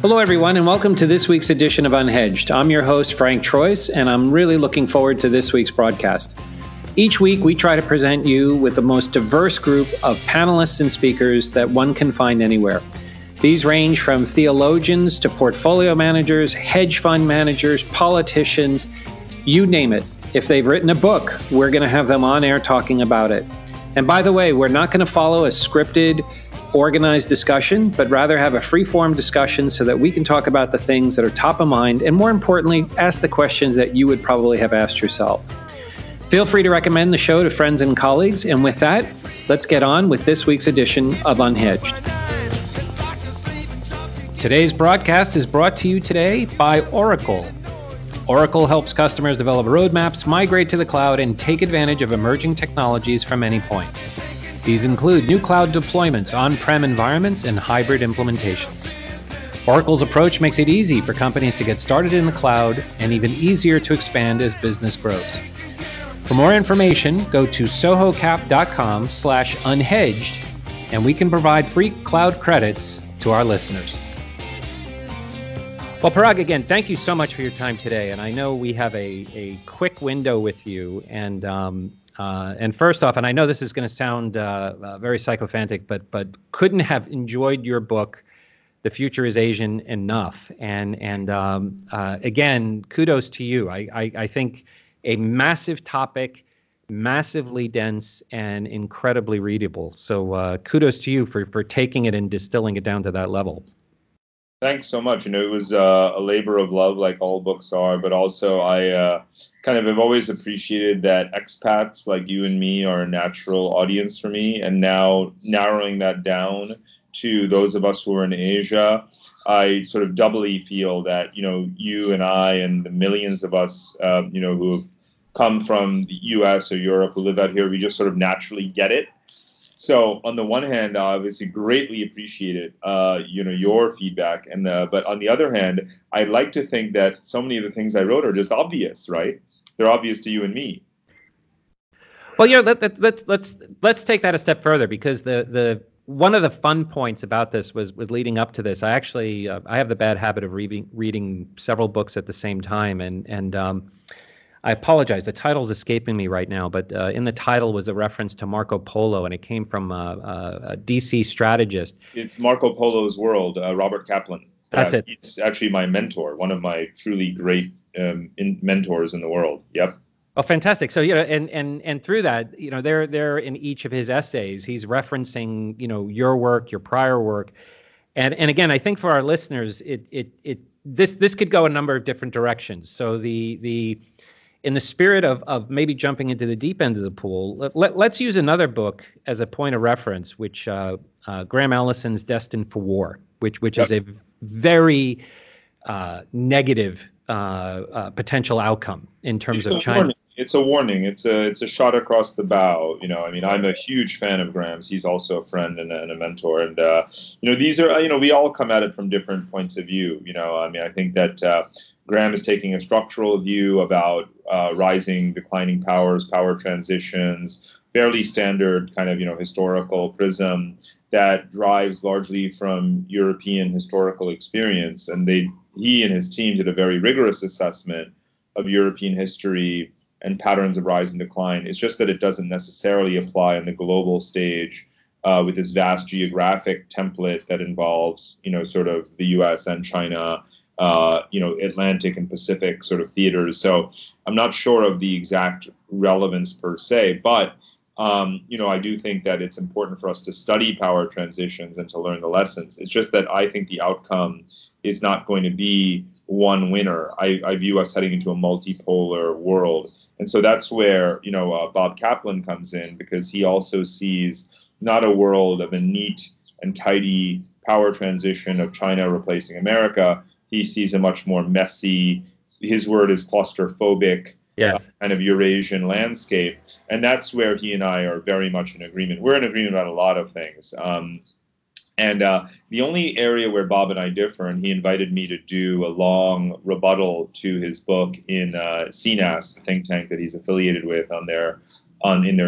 Hello, everyone, and welcome to this week's edition of Unhedged. I'm your host, Frank Troyce, and I'm really looking forward to this week's broadcast. Each week, we try to present you with the most diverse group of panelists and speakers that one can find anywhere. These range from theologians to portfolio managers, hedge fund managers, politicians, you name it. If they've written a book, we're going to have them on air talking about it. And by the way, we're not going to follow a scripted, organized discussion, but rather have a free-form discussion so that we can talk about the things that are top of mind, and more importantly, ask the questions that you would probably have asked yourself. Feel free to recommend the show to friends and colleagues, and with that, let's get on with this week's edition of Unhedged. Today's broadcast is brought to you today by Oracle. Oracle helps customers develop roadmaps, migrate to the cloud, and take advantage of emerging technologies from any point. These include new cloud deployments, on-prem environments, and hybrid implementations. Oracle's approach makes it easy for companies to get started in the cloud and even easier to expand as business grows. For more information, go to sohocap.com/unhedged, and we can provide free cloud credits to our listeners. Well, Parag, again, thank you so much for your time today. And I know we have a quick window with you. And first off, and I know this is going to sound very sycophantic, but couldn't have enjoyed your book, The Future is Asian, enough. And again, kudos to you. I think a massive topic, massively dense, and incredibly readable. So kudos to you for taking it and distilling it down to that level. Thanks so much. It was a labor of love, like all books are, but also I kind of have always appreciated that expats like you and me are a natural audience for me. And now narrowing that down to those of us who are in Asia, I sort of doubly feel that, you and I and the millions of us, who have come from the U.S. or Europe who live out here, we just sort of naturally get it. So on the one hand, I obviously greatly appreciate it, your feedback. But on the other hand, I like to think that so many of the things I wrote are just obvious, right? They're obvious to you and me. Well, let's take that a step further, because the one of the fun points about this was leading up to this. I actually I have the bad habit of reading several books at the same time, and I apologize. The title's escaping me right now, but in the title was a reference to Marco Polo, and it came from a DC strategist. It's Marco Polo's World, Robert Kaplan. That's it. He's actually my mentor, one of my truly great mentors in the world. Yep. Oh, fantastic. So, and through that, there in each of his essays, he's referencing, your work, your prior work. And again, I think for our listeners, this could go a number of different directions. So the in the spirit of maybe jumping into the deep end of the pool, let's use another book as a point of reference, which Graham Allison's Destined for War, which Yep. is a very negative potential outcome in terms of China. Warning. It's a warning. It's a shot across the bow. I'm a huge fan of Graham's. He's also a friend and a mentor. And, these are, we all come at it from different points of view. I think that Graham is taking a structural view about rising, declining powers, power transitions, fairly standard kind of, historical prism that drives largely from European historical experience. And he and his team did a very rigorous assessment of European history and patterns of rise and decline. It's just that it doesn't necessarily apply on the global stage with this vast geographic template that involves, sort of the U.S. and China, Atlantic and Pacific sort of theaters. So I'm not sure of the exact relevance per se, but, I do think that it's important for us to study power transitions and to learn the lessons. It's just that I think the outcome is not going to be one winner. I view us heading into a multipolar world. And so that's where, Bob Kaplan comes in, because he also sees not a world of a neat and tidy power transition of China replacing America. He sees a much more messy, his word is claustrophobic, yes, kind of Eurasian landscape. And that's where he and I are very much in agreement. We're in agreement about a lot of things. And the only area where Bob and I differ, and he invited me to do a long rebuttal to his book in CNAS, the think tank that he's affiliated with in their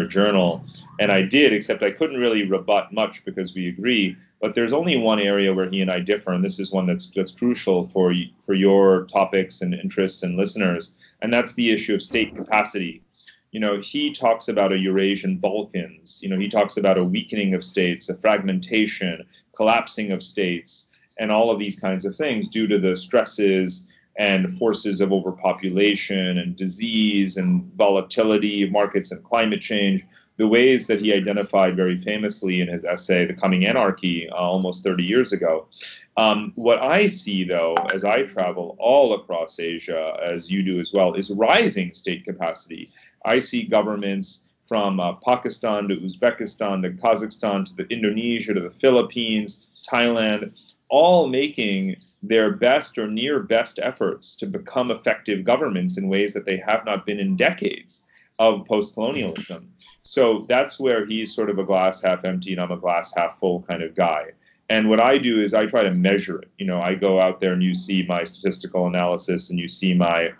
journal. And I did, except I couldn't really rebut much because we agree. But there's only one area where he and I differ, and this is one that's crucial for your topics and interests and listeners, and that's the issue of state capacity. You know, he talks about a Eurasian Balkans. You know, he talks about a weakening of states, a fragmentation, collapsing of states, and all of these kinds of things due to the stresses and forces of overpopulation and disease and volatility of markets and climate change, the ways that he identified very famously in his essay, The Coming Anarchy, almost 30 years ago. What I see, though, as I travel all across Asia, as you do as well, is rising state capacity. I see governments from Pakistan to Uzbekistan to Kazakhstan to Indonesia to the Philippines, Thailand, all making their best or near best efforts to become effective governments in ways that they have not been in decades of post-colonialism. So that's where he's sort of a glass half empty and I'm a glass half full kind of guy. And what I do is I try to measure it. You know, I go out there and you see my statistical analysis and you see my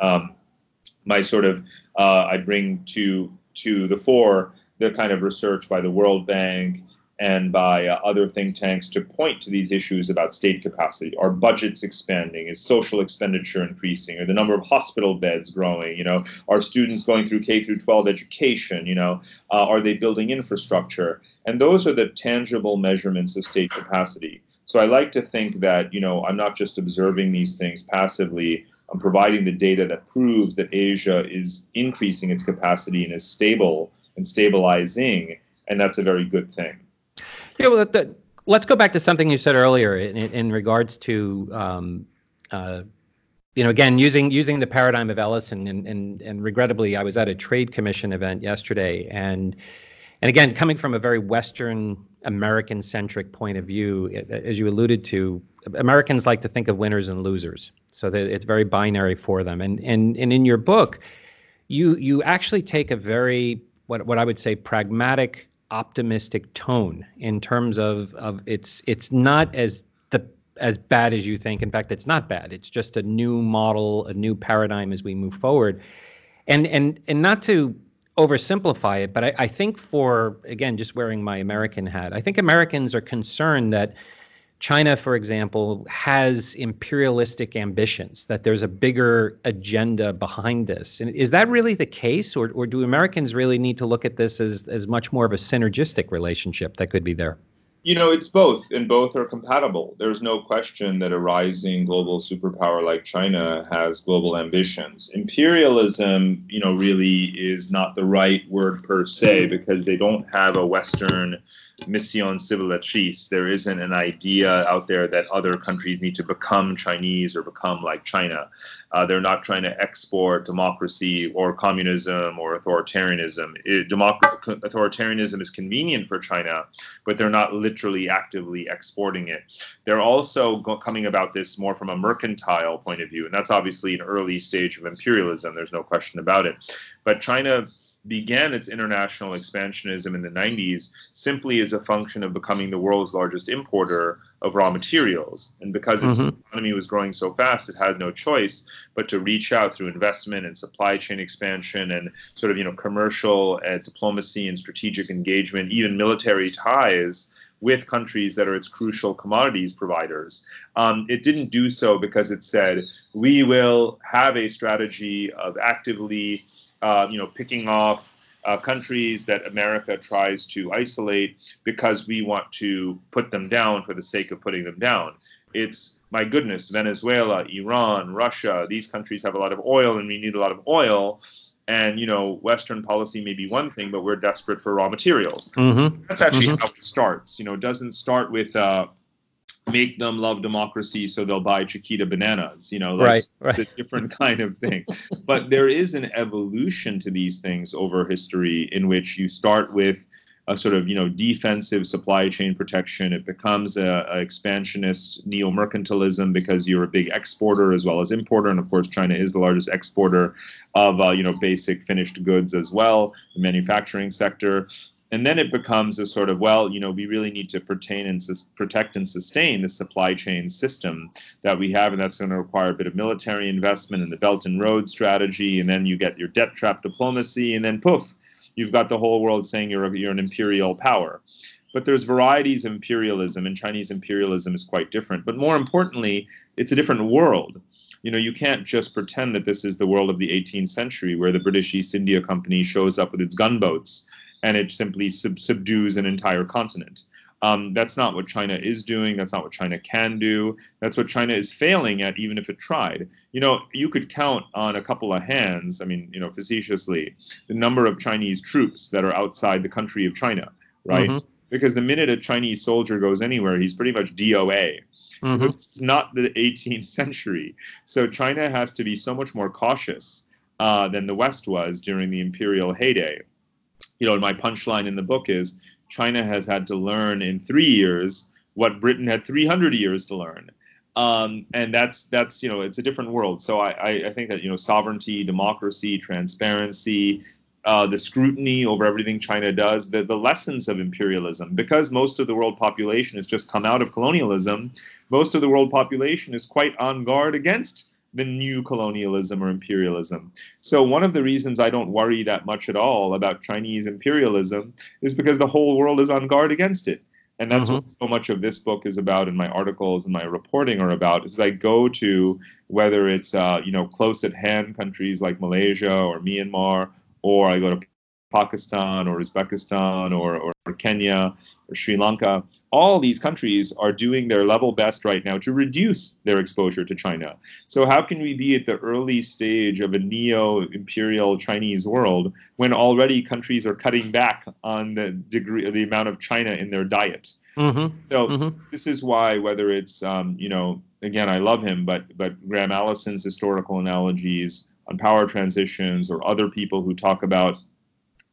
I bring to the fore the kind of research by the World Bank and by other think tanks to point to these issues about state capacity. Are budgets expanding? Is social expenditure increasing? Are the number of hospital beds growing? You know, are students going through K through 12 education? You know, are they building infrastructure? And those are the tangible measurements of state capacity. So I like to think that, you know, I'm not just observing these things passively. I'm providing the data that proves that Asia is increasing its capacity and is stable and stabilizing, and that's a very good thing. Yeah, well, let's go back to something you said earlier in regards to, you know, again, using the paradigm of Ellison, and regrettably, I was at a Trade Commission event yesterday, and again, coming from a very Western American-centric point of view, as you alluded to, Americans like to think of winners and losers, so that it's very binary for them. And in your book, you actually take a very what I would say pragmatic, optimistic tone in terms of it's not as bad as you think. In fact, it's not bad. It's just a new model, a new paradigm as we move forward. And not to oversimplify it, but I think for, again, just wearing my American hat, I think Americans are concerned that China, for example, has imperialistic ambitions, that there's a bigger agenda behind this. And is that really the case, or do Americans really need to look at this as much more of a synergistic relationship that could be there? You know, it's both, and both are compatible. There's no question that a rising global superpower like China has global ambitions. Imperialism, you know, really is not the right word per se, because they don't have a Western mission civilizatrice. There isn't an idea out there that other countries need to become Chinese or become like China. They're not trying to export democracy or communism or authoritarianism. Authoritarianism is convenient for China, but they're not literally actively exporting it. They're also coming about this more from a mercantile point of view, and that's obviously an early stage of imperialism. There's no question about it. But China began its international expansionism in the 90s simply as a function of becoming the world's largest importer of raw materials. And because its economy was growing so fast, it had no choice but to reach out through investment and supply chain expansion and sort of, you know, commercial diplomacy and strategic engagement, even military ties with countries that are its crucial commodities providers. It didn't do so because it said, we will have a strategy of actively picking off countries that America tries to isolate because we want to put them down for the sake of putting them down. It's, my goodness, Venezuela, Iran, Russia, these countries have a lot of oil and we need a lot of oil. And, you know, Western policy may be one thing, but we're desperate for raw materials. Mm-hmm. That's actually how it starts. You know, it doesn't start with make them love democracy so they'll buy Chiquita bananas, you know, right. It's a different kind of thing. But there is an evolution to these things over history in which you start with a sort of, you know, defensive supply chain protection. It becomes a expansionist neo-mercantilism because you're a big exporter as well as importer. And of course, China is the largest exporter of, basic finished goods as well, the manufacturing sector. And then it becomes a sort of, well, you know, we really need to protect and sustain the supply chain system that we have, and that's going to require a bit of military investment in the Belt and Road strategy, and then you get your debt trap diplomacy, and then poof, you've got the whole world saying you're an imperial power. But there's varieties of imperialism, and Chinese imperialism is quite different. But more importantly, it's a different world. You know, you can't just pretend that this is the world of the 18th century where the British East India Company shows up with its gunboats and it simply subdues an entire continent. That's not what China is doing. That's not what China can do. That's what China is failing at, even if it tried. You know, you could count on a couple of hands, I mean, you know, facetiously, the number of Chinese troops that are outside the country of China, right? Mm-hmm. Because the minute a Chinese soldier goes anywhere, he's pretty much DOA. Mm-hmm. So it's not the 18th century. So China has to be so much more cautious than the West was during the imperial heyday. You know, my punchline in the book is China has had to learn in 3 years what Britain had 300 years to learn. And that's, you know, it's a different world. So I think that, you know, sovereignty, democracy, transparency, the scrutiny over everything China does, the lessons of imperialism. Because most of the world population has just come out of colonialism, most of the world population is quite on guard against the new colonialism or imperialism. So one of the reasons I don't worry that much at all about Chinese imperialism is because the whole world is on guard against it. And that's what so much of this book is about, and my articles and my reporting are about, is I go to, whether it's you know, close at hand countries like Malaysia or Myanmar, or I go to Pakistan or Uzbekistan or Kenya or Sri Lanka. All these countries are doing their level best right now to reduce their exposure to China. So how can we be at the early stage of a neo-imperial Chinese world when already countries are cutting back on the amount of China in their diet? Mm-hmm. So this is why, whether it's, you know, again, I love him, but Graham Allison's historical analogies on power transitions, or other people who talk about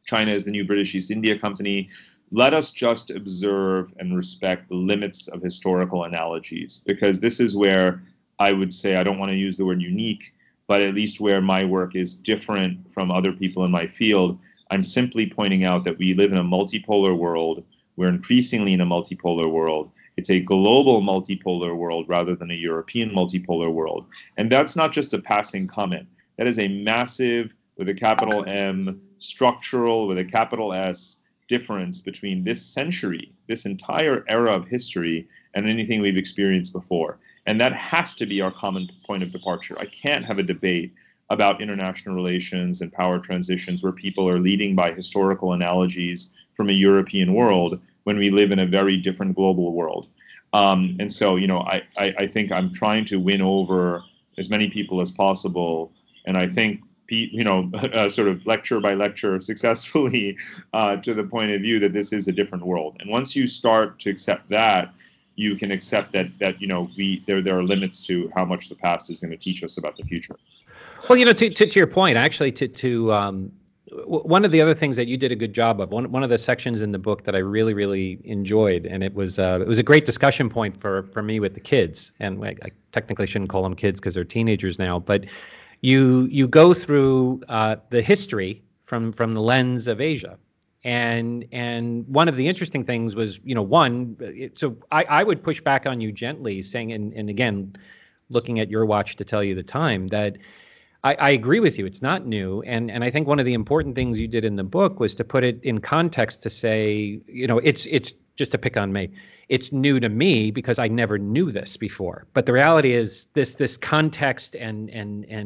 China as the new British East India Company, let us just observe and respect the limits of historical analogies, because this is where I would say, I don't want to use the word unique, but at least where my work is different from other people in my field. I'm simply pointing out that we live in a multipolar world. We're increasingly in a multipolar world. It's a global multipolar world rather than a European multipolar world. And that's not just a passing comment. That is a massive, with a capital M, structural, with a capital S, difference between this century, this entire era of history, and anything we've experienced before. And that has to be our common point of departure. I can't have a debate about international relations and power transitions where people are leading by historical analogies from a European world when we live in a very different global world. And so, you know, I think I'm trying to win over as many people as possible. And I think, you know, sort of lecture by lecture successfully to the point of view that this is a different world. And once you start to accept that, you can accept that you know, there are limits to how much the past is going to teach us about the future. Well, you know, to your point, actually, one of the other things that you did a good job of, one of the sections in the book that I really, really enjoyed, and it was a great discussion point for me with the kids. And I technically shouldn't call them kids because they're teenagers now, but you go through the history from the lens of Asia, and one of the interesting things was, you know, I would push back on you gently, saying, and again, looking at your watch to tell you the time, that I agree with you, it's not new, and I think one of the important things you did in the book was to put it in context, to say, you know, it's just to pick on me, it's new to me because I never knew this before. But the reality is this context and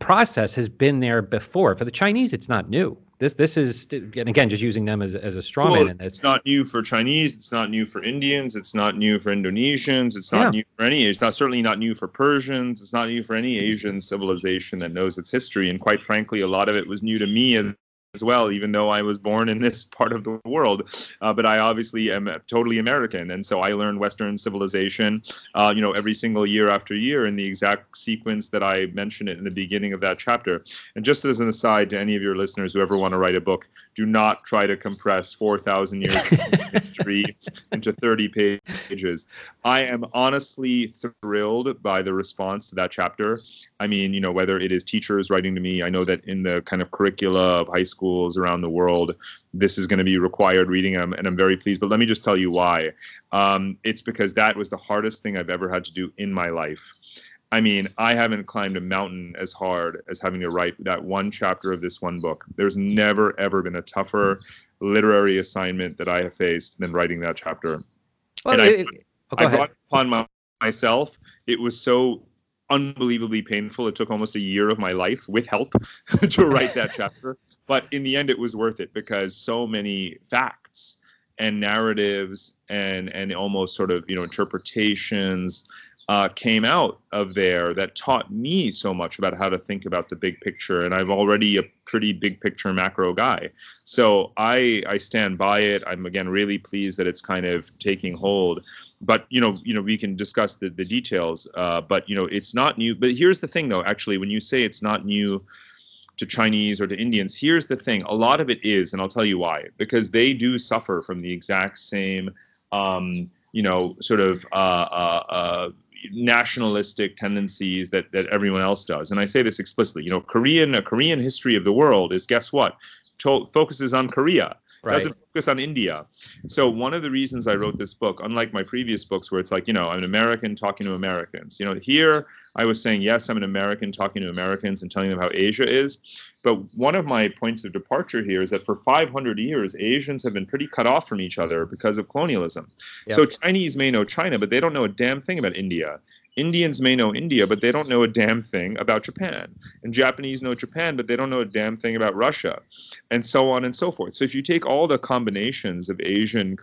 process has been there before. For the Chinese, it's not new. This is, and again, just using them as a straw man. In this. It's not new for Chinese. It's not new for Indians. It's not new for Indonesians. It's not new for any. It's not certainly not new for Persians. It's not new for any Asian civilization that knows its history. And quite frankly, a lot of it was new to me as well, even though I was born in this part of the world, but I obviously am totally American, and so I learned Western civilization, you know, every single year after year in the exact sequence that I mentioned it in the beginning of that chapter. And just as an aside to any of your listeners who ever want to write a book, do not try to compress 4,000 years of history into 30 pages. I am honestly thrilled by the response to that chapter. I mean, you know, whether it is teachers writing to me, I know that in the kind of curricula of high schools around the world, this is going to be required reading them, and I'm very pleased. But let me just tell you why. It's because that was the hardest thing I've ever had to do in my life. I mean, I haven't climbed a mountain as hard as having to write that one chapter of this one book. There's never, ever been a tougher literary assignment that I have faced than writing that chapter. Well, and I brought it upon myself. It was so unbelievably painful. It took almost a year of my life with help to write that chapter. But in the end, it was worth it because so many facts and narratives and almost sort of, you know, interpretations came out of there that taught me so much about how to think about the big picture. And I'm already a pretty big picture macro guy. So I stand by it. I'm, again, really pleased that it's kind of taking hold. But, you know, we can discuss the details. But, you know, it's not new. But here's the thing, though, actually, when you say it's not new to Chinese or to Indians, here's the thing. A lot of it is, and I'll tell you why. Because they do suffer from the exact same, you know, sort of nationalistic tendencies that everyone else does. And I say this explicitly, you know, a Korean history of the world is, guess what, focuses on Korea, right. Doesn't focus on India. So one of the reasons I wrote this book, unlike my previous books where it's like, you know, I'm an American talking to Americans, you know, here I was saying, yes, I'm an American talking to Americans and telling them how Asia is. But one of my points of departure here is that for 500 years, Asians have been pretty cut off from each other because of colonialism. Yep. So Chinese may know China, but they don't know a damn thing about India. Indians may know India, but they don't know a damn thing about Japan. And Japanese know Japan, but they don't know a damn thing about Russia, and so on and so forth. So if you take all the combinations of Asian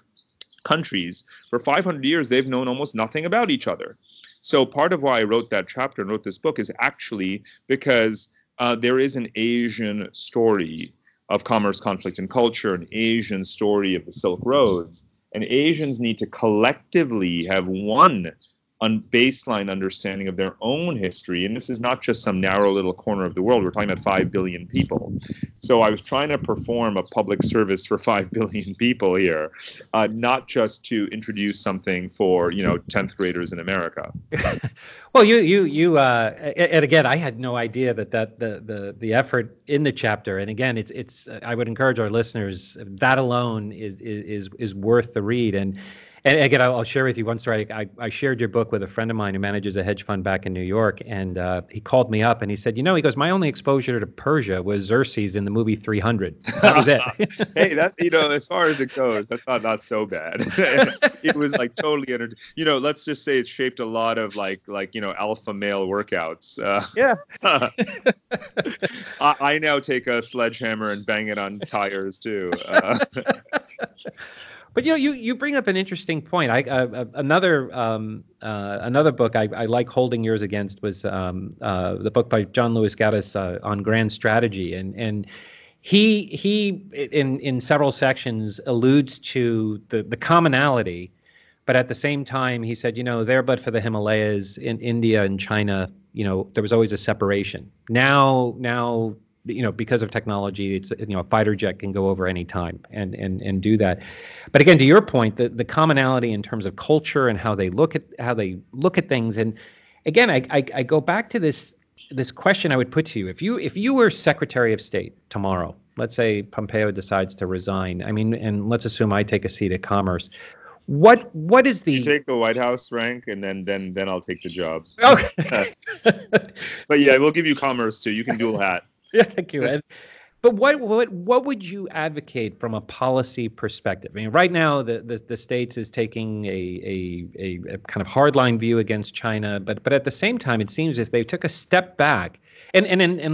countries, for 500 years, they've known almost nothing about each other. So part of why I wrote that chapter and wrote this book is actually because there is an Asian story of commerce, conflict, and culture, an Asian story of the Silk Roads. And Asians need to collectively have one baseline understanding of their own history. And this is not just some narrow little corner of the world. We're talking about 5 billion people. So I was trying to perform a public service for 5 billion people here, not just to introduce something for, you know, 10th graders in America. Well, and again, I had no idea that the effort in the chapter, and again, it's I would encourage our listeners, that alone is worth the read. And again, I'll share with you one story. I shared your book with a friend of mine who manages a hedge fund back in New York, and he called me up and he said, you know, he goes, my only exposure to Persia was Xerxes in the movie 300. That was it. Hey, that, you know, as far as it goes, that's not so bad. It was like totally, you know, let's just say it shaped a lot of like you know, alpha male workouts. Yeah. I now take a sledgehammer and bang it on tires too. But you know, you bring up an interesting point. Another book I like holding yours against was the book by John Lewis Gaddis on grand strategy, and he in several sections alludes to the commonality, but at the same time he said, you know, there but for the Himalayas in India and China, you know, there was always a separation. Now. You know, because of technology, it's, you know, a fighter jet can go over any time and do that. But again, to your point, the commonality in terms of culture and how they look at things. And again, I go back to this question I would put to you: if you were Secretary of State tomorrow, let's say Pompeo decides to resign. I mean, and let's assume I take a seat at Commerce. What is the... You take the White House rank, and then I'll take the job. Okay. But yeah, we'll give you Commerce too. You can dual hat. Yeah, thank you, Ed. But what would you advocate from a policy perspective? I mean, right now the States is taking a kind of hardline view against China, but at the same time, it seems if they took a step back, and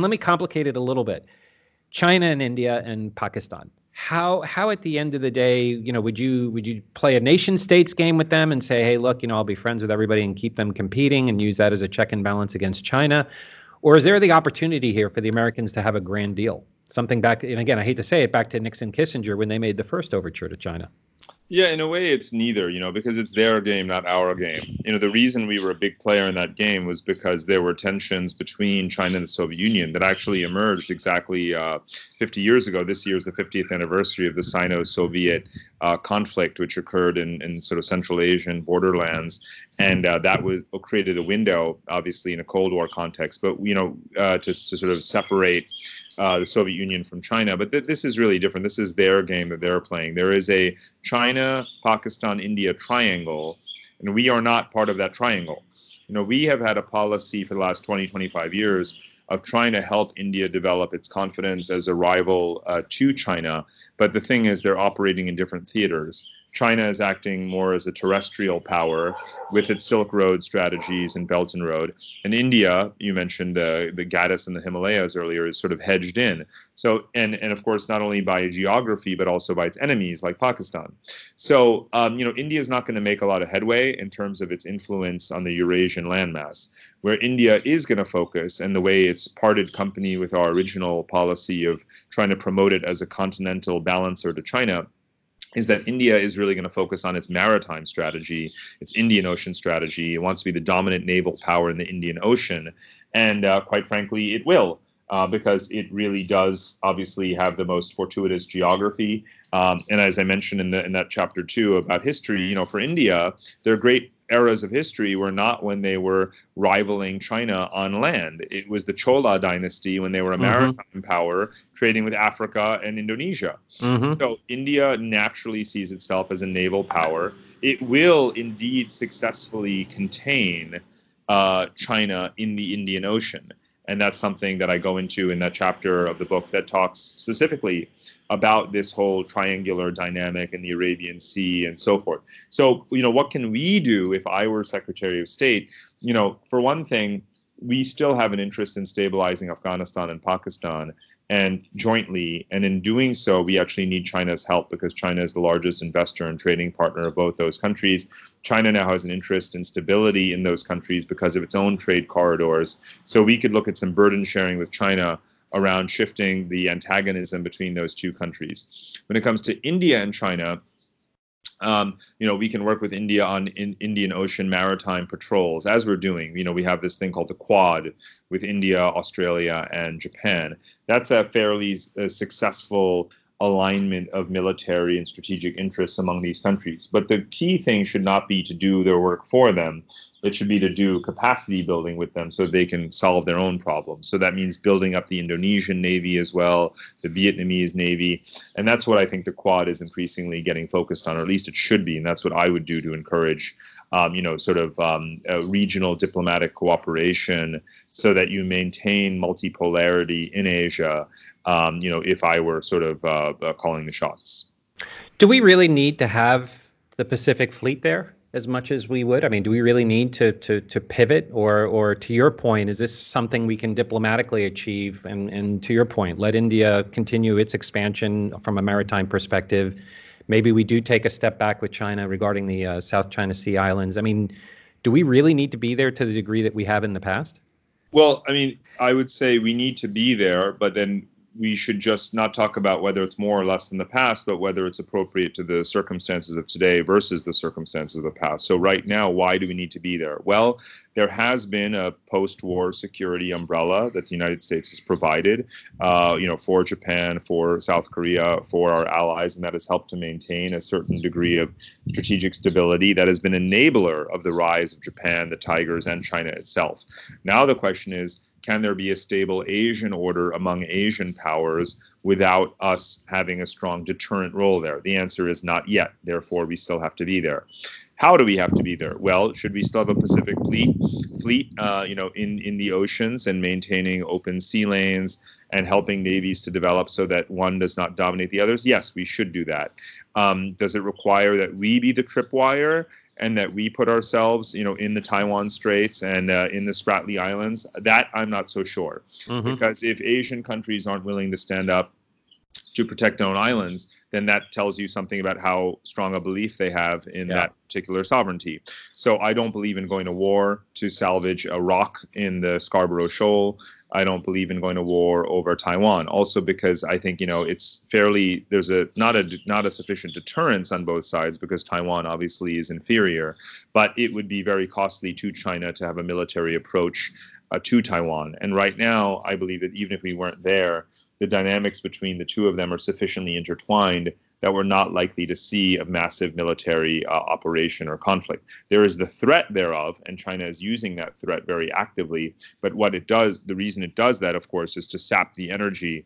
let me complicate it a little bit, China and India and Pakistan. How at the end of the day, you know, would you play a nation states game with them and say, hey, look, you know, I'll be friends with everybody and keep them competing and use that as a check and balance against China? Or is there the opportunity here for the Americans to have a grand deal? Something back, and again, I hate to say it, back to Nixon Kissinger when they made the first overture to China. Yeah, in a way, it's neither, you know, because it's their game, not our game. You know, the reason we were a big player in that game was because there were tensions between China and the Soviet Union that actually emerged exactly 50 years ago. This year is the 50th anniversary of the Sino-Soviet conflict, which occurred in sort of Central Asian borderlands. And that was created a window, obviously, in a Cold War context. But, you know, just to sort of separate the Soviet Union from China. But this is really different. This is their game that they're playing. There is a China, Pakistan, India triangle, and we are not part of that triangle. You know, we have had a policy for the last 20, 25 years of trying to help India develop its confidence as a rival to China. But the thing is, they're operating in different theaters. China is acting more as a terrestrial power with its Silk Road strategies and Belt and Road. And India, you mentioned the Gaddis and the Himalayas earlier, is sort of hedged in. So, and of course, not only by geography, but also by its enemies like Pakistan. So, India is not going to make a lot of headway in terms of its influence on the Eurasian landmass. Where India is going to focus, and the way it's parted company with our original policy of trying to promote it as a continental balancer to China, is that India is really going to focus on its maritime strategy, its Indian Ocean strategy. It wants to be the dominant naval power in the Indian Ocean. And quite frankly, it will, because it really does obviously have the most fortuitous geography. And as I mentioned in that chapter too about history, for India, there are great eras of history were not when they were rivaling China on land. It was the Chola dynasty when they were a maritime power trading with Africa and Indonesia. So India naturally sees itself as a naval power. It will indeed successfully contain China in the Indian Ocean. And that's something that I go into in that chapter of the book that talks specifically about this whole triangular dynamic in the Arabian Sea and so forth. So, what can we do if I were Secretary of State? For one thing, we still have an interest in stabilizing Afghanistan and Pakistan and jointly. And in doing so, we actually need China's help because China is the largest investor and trading partner of both those countries. China now has an interest in stability in those countries because of its own trade corridors. So we could look at some burden sharing with China around shifting the antagonism between those two countries. When it comes to India and China, we can work with India on Indian Ocean maritime patrols, as we're doing. We have this thing called the Quad with India, Australia, and Japan. That's a fairly successful alignment of military and strategic interests among these countries. But the key thing should not be to do their work for them. It should be to do capacity building with them so they can solve their own problems. So that means building up the Indonesian Navy as well, the Vietnamese Navy. And that's what I think the Quad is increasingly getting focused on, or at least it should be. And that's what I would do to encourage, regional diplomatic cooperation so that you maintain multipolarity in Asia, if I were sort of calling the shots. Do we really need to have the Pacific Fleet there? As much as we would? I mean, do we really need to pivot or to your point, is this something we can diplomatically achieve? And to your point, let India continue its expansion from a maritime perspective. Maybe we do take a step back with China regarding the South China Sea Islands. I mean, do we really need to be there to the degree that we have in the past? Well, I mean, I would say we need to be there, but then we should just not talk about whether it's more or less than the past, but whether it's appropriate to the circumstances of today versus the circumstances of the past. So right now, why do we need to be there? Well, there has been a post-war security umbrella that the United States has provided, for Japan, for South Korea, for our allies, and that has helped to maintain a certain degree of strategic stability that has been an enabler of the rise of Japan, the Tigers, and China itself. Now the question is, can there be a stable Asian order among Asian powers without us having a strong deterrent role there? The answer is not yet. Therefore, we still have to be there. How do we have to be there? Well, should we still have a Pacific fleet, in the oceans and maintaining open sea lanes and helping navies to develop so that one does not dominate the others? Yes, we should do that. Does it require that we be the tripwire and that we put ourselves, in the Taiwan Straits and in the Spratly Islands? That I'm not so sure, because if Asian countries aren't willing to stand up to protect their own islands, then that tells you something about how strong a belief they have in that particular sovereignty. So I don't believe in going to war to salvage a rock in the Scarborough Shoal. I don't believe in going to war over Taiwan. Also because I think, it's fairly, there's not a sufficient deterrence on both sides because Taiwan obviously is inferior, but it would be very costly to China to have a military approach to Taiwan. And right now, I believe that even if we weren't there, the dynamics between the two of them are sufficiently intertwined that we're not likely to see a massive military operation or conflict. There is the threat thereof, and China is using that threat very actively. But what it does, the reason it does that, of course, is to sap the energy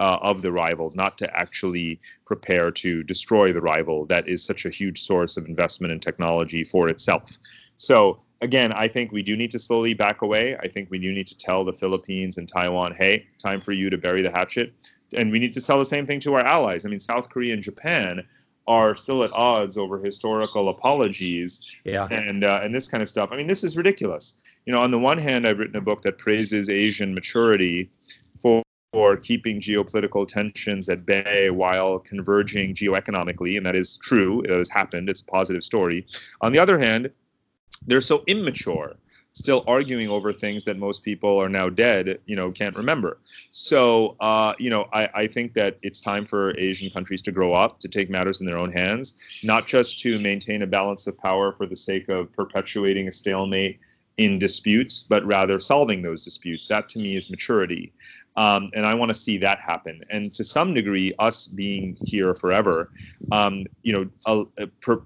of the rival, not to actually prepare to destroy the rival that is such a huge source of investment and technology for itself. So again, I think we do need to slowly back away. I think we do need to tell the Philippines and Taiwan, hey, time for you to bury the hatchet. And we need to tell the same thing to our allies. I mean, South Korea and Japan are still at odds over historical apologies and this kind of stuff. I mean, this is ridiculous. You know, on the one hand, I've written a book that praises Asian maturity for keeping geopolitical tensions at bay while converging geoeconomically, and that is true. It has happened. It's a positive story. On the other hand, they're so immature, still arguing over things that most people are now dead, you know, can't remember. So, you know, I think that it's time for Asian countries to grow up, to take matters in their own hands, not just to maintain a balance of power for the sake of perpetuating a stalemate in disputes, but rather solving those disputes. That to me is maturity. And I want to see that happen. And to some degree, us being here forever, you know,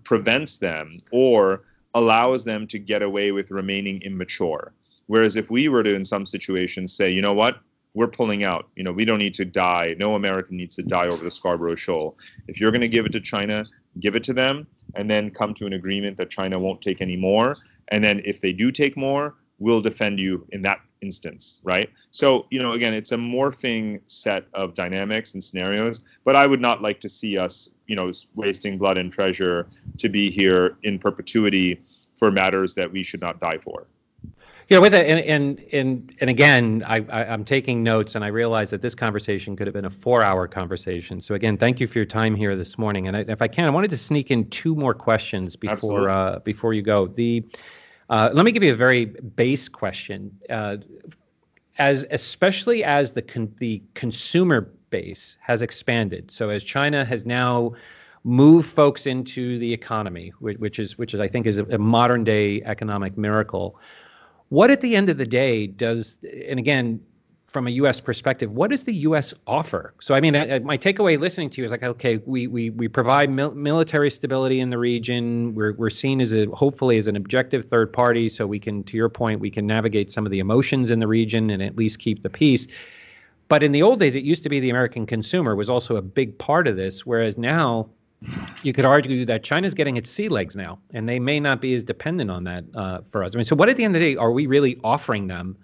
prevents them or allows them to get away with remaining immature. Whereas if we were to, in some situations, say, you know what, we're pulling out, you know, we don't need to die. No American needs to die over the Scarborough Shoal. If you're going to give it to China, give it to them, and then come to an agreement that China won't take any more. And then if they do take more, we'll defend you in that instance, right? So, you know, again, it's a morphing set of dynamics and scenarios, but I would not like to see us, you know, wasting blood and treasure to be here in perpetuity for matters that we should not die for. Yeah, with it, and again, I'm taking notes, and I realize that this conversation could have been a 4-hour conversation. So again, thank you for your time here this morning. And if I can, I wanted to sneak in 2 more questions before you go. Let me give you a very base question. Especially as the consumer base has expanded, so as China has now moved folks into the economy, which is I think is a modern day economic miracle. What at the end of the day does, and again, from a U.S. perspective, what does the U.S. offer? So, I mean, my takeaway listening to you is like, okay, we provide military stability in the region. We're seen as hopefully as an objective third party, so we can, to your point, we can navigate some of the emotions in the region and at least keep the peace. But in the old days, it used to be the American consumer was also a big part of this, whereas now you could argue that China's getting its sea legs now, and they may not be as dependent on that for us. I mean, so what at the end of the day are we really offering them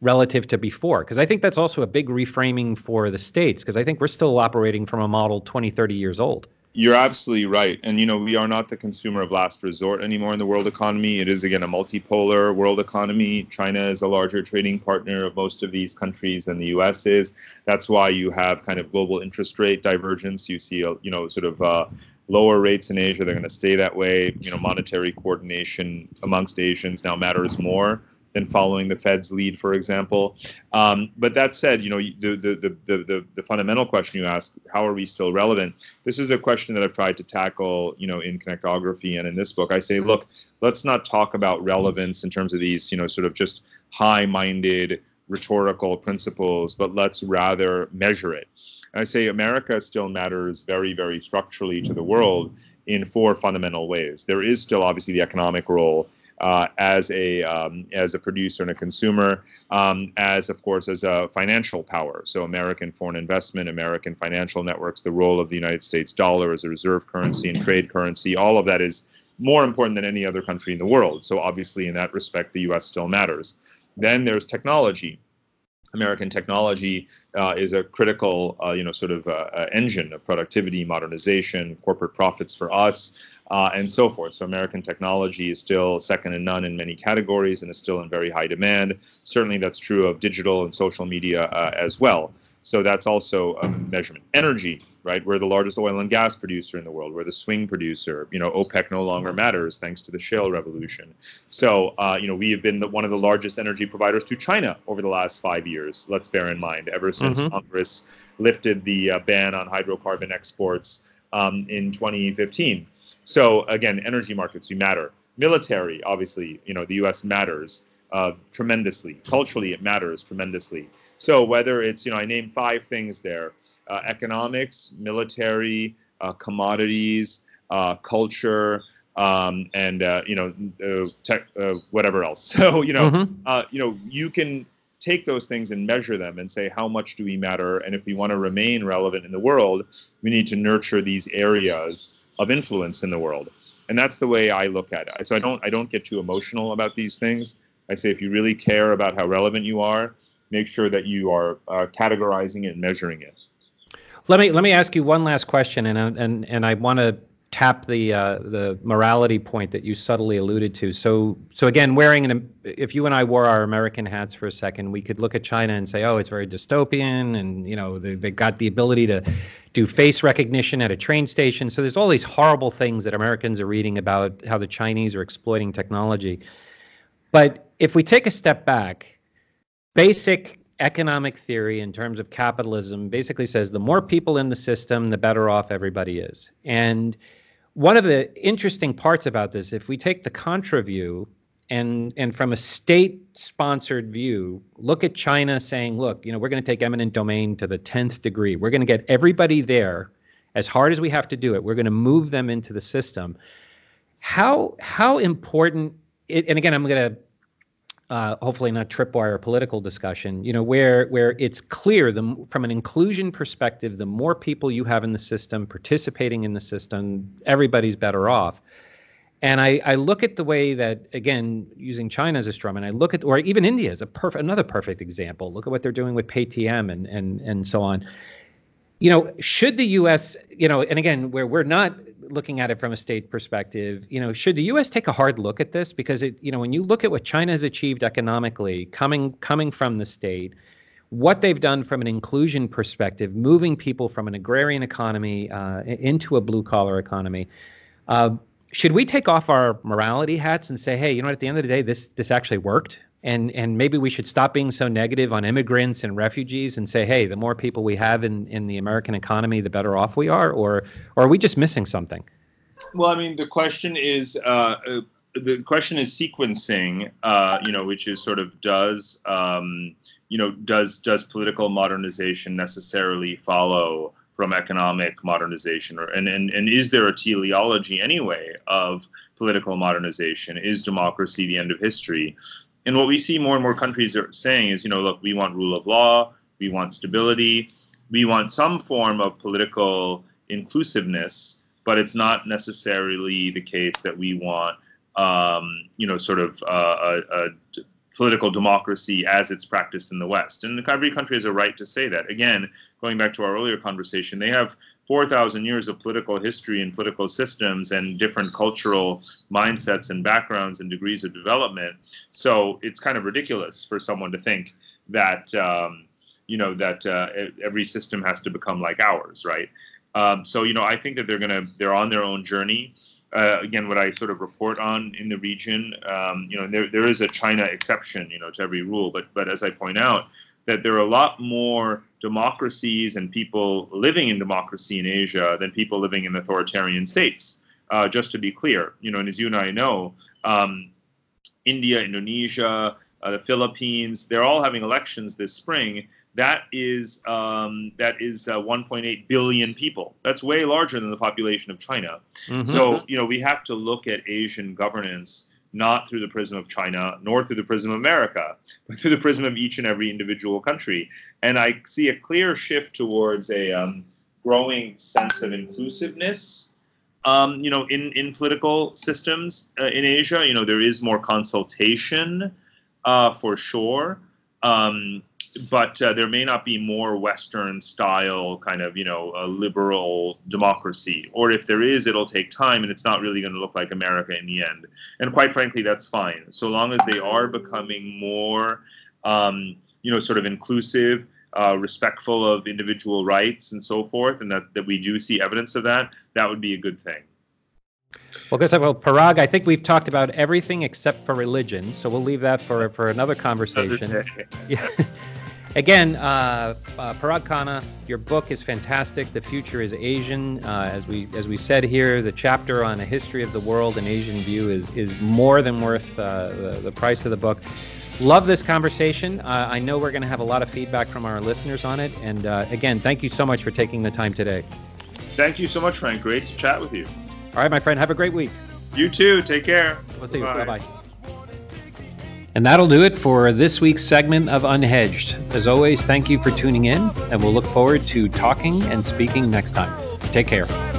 relative to before? Because I think that's also a big reframing for the States, because I think we're still operating from a model 20, 30 years old. You're absolutely right. And, you know, we are not the consumer of last resort anymore in the world economy. It is, again, a multipolar world economy. China is a larger trading partner of most of these countries than the U.S. is. That's why you have kind of global interest rate divergence. You see, you know, sort of lower rates in Asia. They're going to stay that way. You know, monetary coordination amongst Asians now matters more than following the Fed's lead, for example. But that said, you know, the fundamental question you ask, how are we still relevant? This is a question that I've tried to tackle, you know, in Connectography and in this book. I say, look, let's not talk about relevance in terms of these, you know, sort of just high-minded rhetorical principles, but let's rather measure it. I say America still matters very, very structurally to the world in 4 fundamental ways. There is still obviously the economic role, as a producer and a consumer, as a financial power. So American foreign investment, American financial networks, the role of the United States dollar as a reserve currency and trade currency, all of that is more important than any other country in the world. So obviously in that respect, the U.S. still matters. Then there's technology. American technology is a critical, engine of productivity, modernization, corporate profits for us, and so forth. So American technology is still second to none in many categories and is still in very high demand. Certainly that's true of digital and social media as well. So that's also a measurement. Energy, right? We're the largest oil and gas producer in the world. We're the swing producer. You know, OPEC no longer matters thanks to the shale revolution. So, we have been one of the largest energy providers to China over the last 5 years. Let's bear in mind, ever since Congress lifted the ban on hydrocarbon exports in 2015. So again, energy markets, we matter. Military, obviously, you know, the U.S. matters tremendously. Culturally, it matters tremendously. So whether it's, I named 5 things there, economics, military, commodities, culture, tech, whatever else. So, you can take those things and measure them and say, how much do we matter? And if we want to remain relevant in the world, we need to nurture these areas of influence in the world. And that's the way I look at it. So I don't get too emotional about these things. I say if you really care about how relevant you are, make sure that you are categorizing it and measuring it. Let me ask you one last question, and I want to tap the morality point that you subtly alluded to. So again, if you and I wore our American hats for a second, we could look at China and say, oh, it's very dystopian, and you know they've got the ability to do face recognition at a train station. So there's all these horrible things that Americans are reading about how the Chinese are exploiting technology. But if we take a step back, basic economic theory in terms of capitalism basically says the more people in the system, the better off everybody is. And one of the interesting parts about this, if we take the contra view and from a state-sponsored view, look at China saying, look, we're going to take eminent domain to the 10th degree. We're going to get everybody there as hard as we have to do it. We're going to move them into the system. How important, and again, I'm going to hopefully not tripwire a political discussion, where it's clear from an inclusion perspective, the more people you have in the system participating in the system, everybody's better off. And I look at the way that, again, using China as a strum, and I look at, or even India is another perfect example. Look at what they're doing with Paytm and so on. Should the U.S., and again, where we're not looking at it from a state perspective, should the U.S. take a hard look at this? Because when you look at what China has achieved economically, coming from the state, what they've done from an inclusion perspective, moving people from an agrarian economy into a blue-collar economy, should we take off our morality hats and say, hey, at the end of the day, this actually worked? And maybe we should stop being so negative on immigrants and refugees and say, hey, the more people we have in the American economy, the better off we are, or are we just missing something? Well, I mean, the question is sequencing, which is sort of does political modernization necessarily follow from economic modernization, and is there a teleology anyway of political modernization? Is democracy the end of history? And what we see more and more countries are saying is, look, we want rule of law, we want stability, we want some form of political inclusiveness, but it's not necessarily the case that we want, a political democracy as it's practiced in the West. And every country has a right to say that. Again, going back to our earlier conversation, they have 4,000 years of political history and political systems and different cultural mindsets and backgrounds and degrees of development. So it's kind of ridiculous for someone to think that, that every system has to become like ours, right? So I think that they're on their own journey. Again, what I sort of report on in the region, there is a China exception, to every rule. But as I point out, that there are a lot more democracies and people living in democracy in Asia than people living in authoritarian states, just to be clear. And as you and I know, India, Indonesia, the Philippines, they're all having elections this spring. That is 1.8 billion people. That's way larger than the population of China. Mm-hmm. So, we have to look at Asian governance not through the prism of China, nor through the prism of America, but through the prism of each and every individual country. And I see a clear shift towards a growing sense of inclusiveness, in political systems in Asia. There is more consultation for sure, but there may not be more Western-style kind of, a liberal democracy. Or if there is, it'll take time, and it's not really going to look like America in the end. And quite frankly, that's fine. So long as they are becoming more, sort of inclusive, respectful of individual rights and so forth, and that we do see evidence of that, that would be a good thing. Well, Parag, I think we've talked about everything except for religion, so we'll leave that for another conversation. Yeah. Again, Parag Khanna, your book is fantastic. The Future is Asian. As we said here, the chapter on a history of the world and Asian view is more than worth the price of the book. Love this conversation. I know we're going to have a lot of feedback from our listeners on it. And again, thank you so much for taking the time today. Thank you so much, Frank. Great to chat with you. All right, my friend, have a great week. You too. Take care. We'll see you. Bye-bye. And that'll do it for this week's segment of Unhedged. As always, thank you for tuning in, and we'll look forward to talking and speaking next time. Take care.